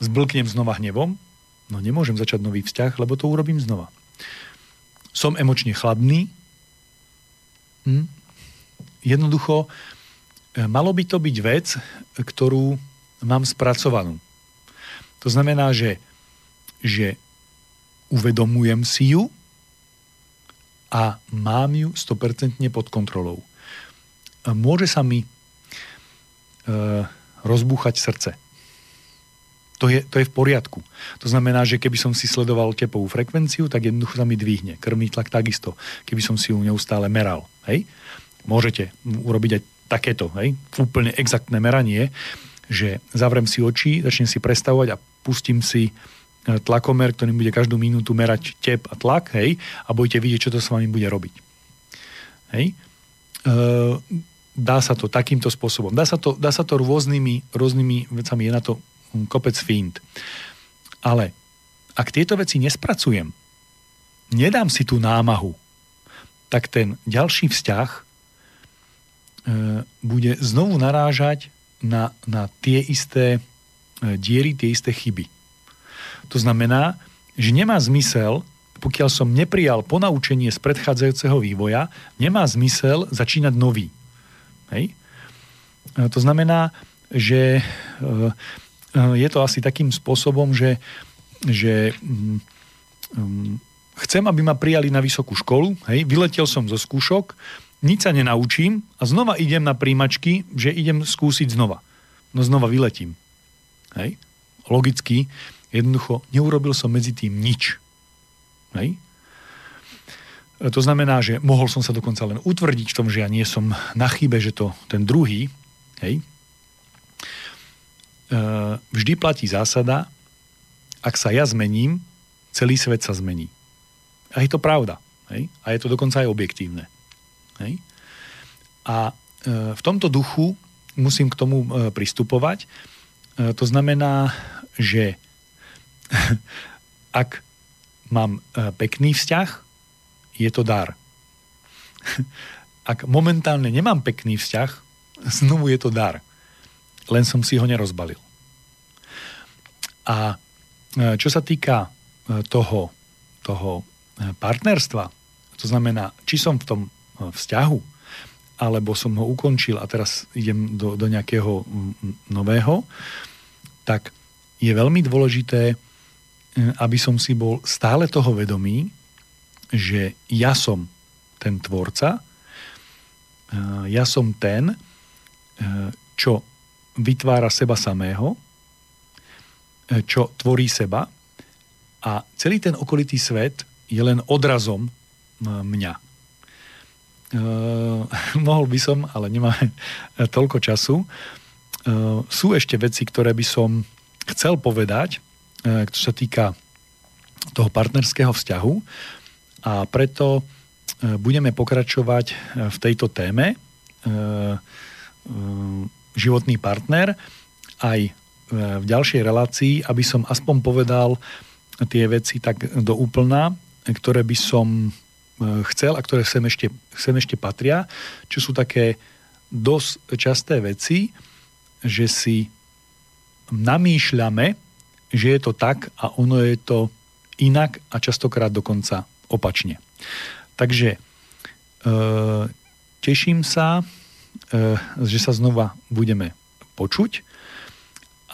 Zblknem znova hnevom? No nemôžem začať nový vzťah, lebo to urobím znova. Som emočne chladný? Jednoducho, malo by to byť vec, ktorú mám spracovanú. To znamená, že uvedomujem si ju a mám ju 100% pod kontrolou. Môže sa mi rozbúchať srdce. To je v poriadku. To znamená, že keby som si sledoval tepovú frekvenciu, tak jednoducho sa mi dvihne. Krvný tlak takisto, keby som si ju neustále meral. Hej? Môžete urobiť aj takéto, hej? Úplne exaktné meranie, že zavrem si oči, začnem si prestavovať a pustím si tlakomer, ktorým bude každú minútu merať tep a tlak, hej, a budete vidieť, čo to s vami bude robiť. Hej. Dá sa to takýmto spôsobom. Dá sa to rôznymi vecami. Je na to kopec fint. Ale ak tieto veci nespracujem, nedám si tú námahu, tak ten ďalší vzťah bude znovu narážať na tie isté diery, tie isté chyby. To znamená, že nemá zmysel, pokiaľ som neprijal ponaučenie z predchádzajúceho vývoja, nemá zmysel začínať nový. Hej? To znamená, že je to asi takým spôsobom, že chcem, aby ma prijali na vysokú školu, hej, vyletel som zo skúšok, nič sa nenaučím a znova idem na príjmačky, že idem skúsiť znova. No znova vyletím. Hej? Logicky, jednoducho, neurobil som medzi tým nič. Hej? To znamená, že mohol som sa dokonca len utvrdiť v tom, že ja nie som na chybe, že to ten druhý, hej. Vždy platí zásada, ak sa ja zmením, celý svet sa zmení. A je to pravda. Hej. A je to dokonca aj objektívne. Hej. A v tomto duchu musím k tomu pristupovať. To znamená, že ak mám pekný vzťah, je to dar. Ak momentálne nemám pekný vzťah, znovu je to dar. Len som si ho nerozbalil. A čo sa týka toho partnerstva, to znamená, či som v tom vzťahu, alebo som ho ukončil a teraz idem do nejakého nového, tak je veľmi dôležité, aby som si bol stále toho vedomý, že ja som ten tvorca, ja som ten, čo vytvára seba samého, čo tvorí seba a celý ten okolitý svet je len odrazom mňa. Mohol by som, ale nemáme toľko času. Sú ešte veci, ktoré by som chcel povedať, čo sa týka toho partnerského vzťahu, a preto budeme pokračovať v tejto téme životný partner aj v ďalšej relácii, aby som aspoň povedal tie veci tak doúplná, ktoré by som chcel a ktoré sem ešte patria, čo sú také dosť časté veci, že si namýšľame, že je to tak a ono je to inak a častokrát dokonca opačne. Takže teším sa, že sa znova budeme počuť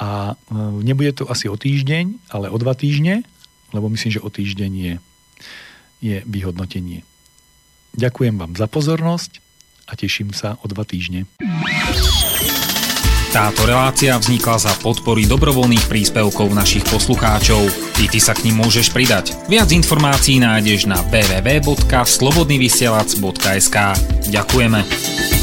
a nebude to asi o týždeň, ale o 2 týždne, lebo myslím, že o týždeň je vyhodnotenie. Ďakujem vám za pozornosť a teším sa o 2 týždne. Táto relácia vznikla za podpory dobrovoľných príspevkov našich poslucháčov. I ty sa k nim môžeš pridať. Viac informácií nájdeš na www.slobodnivysielac.sk. Ďakujeme.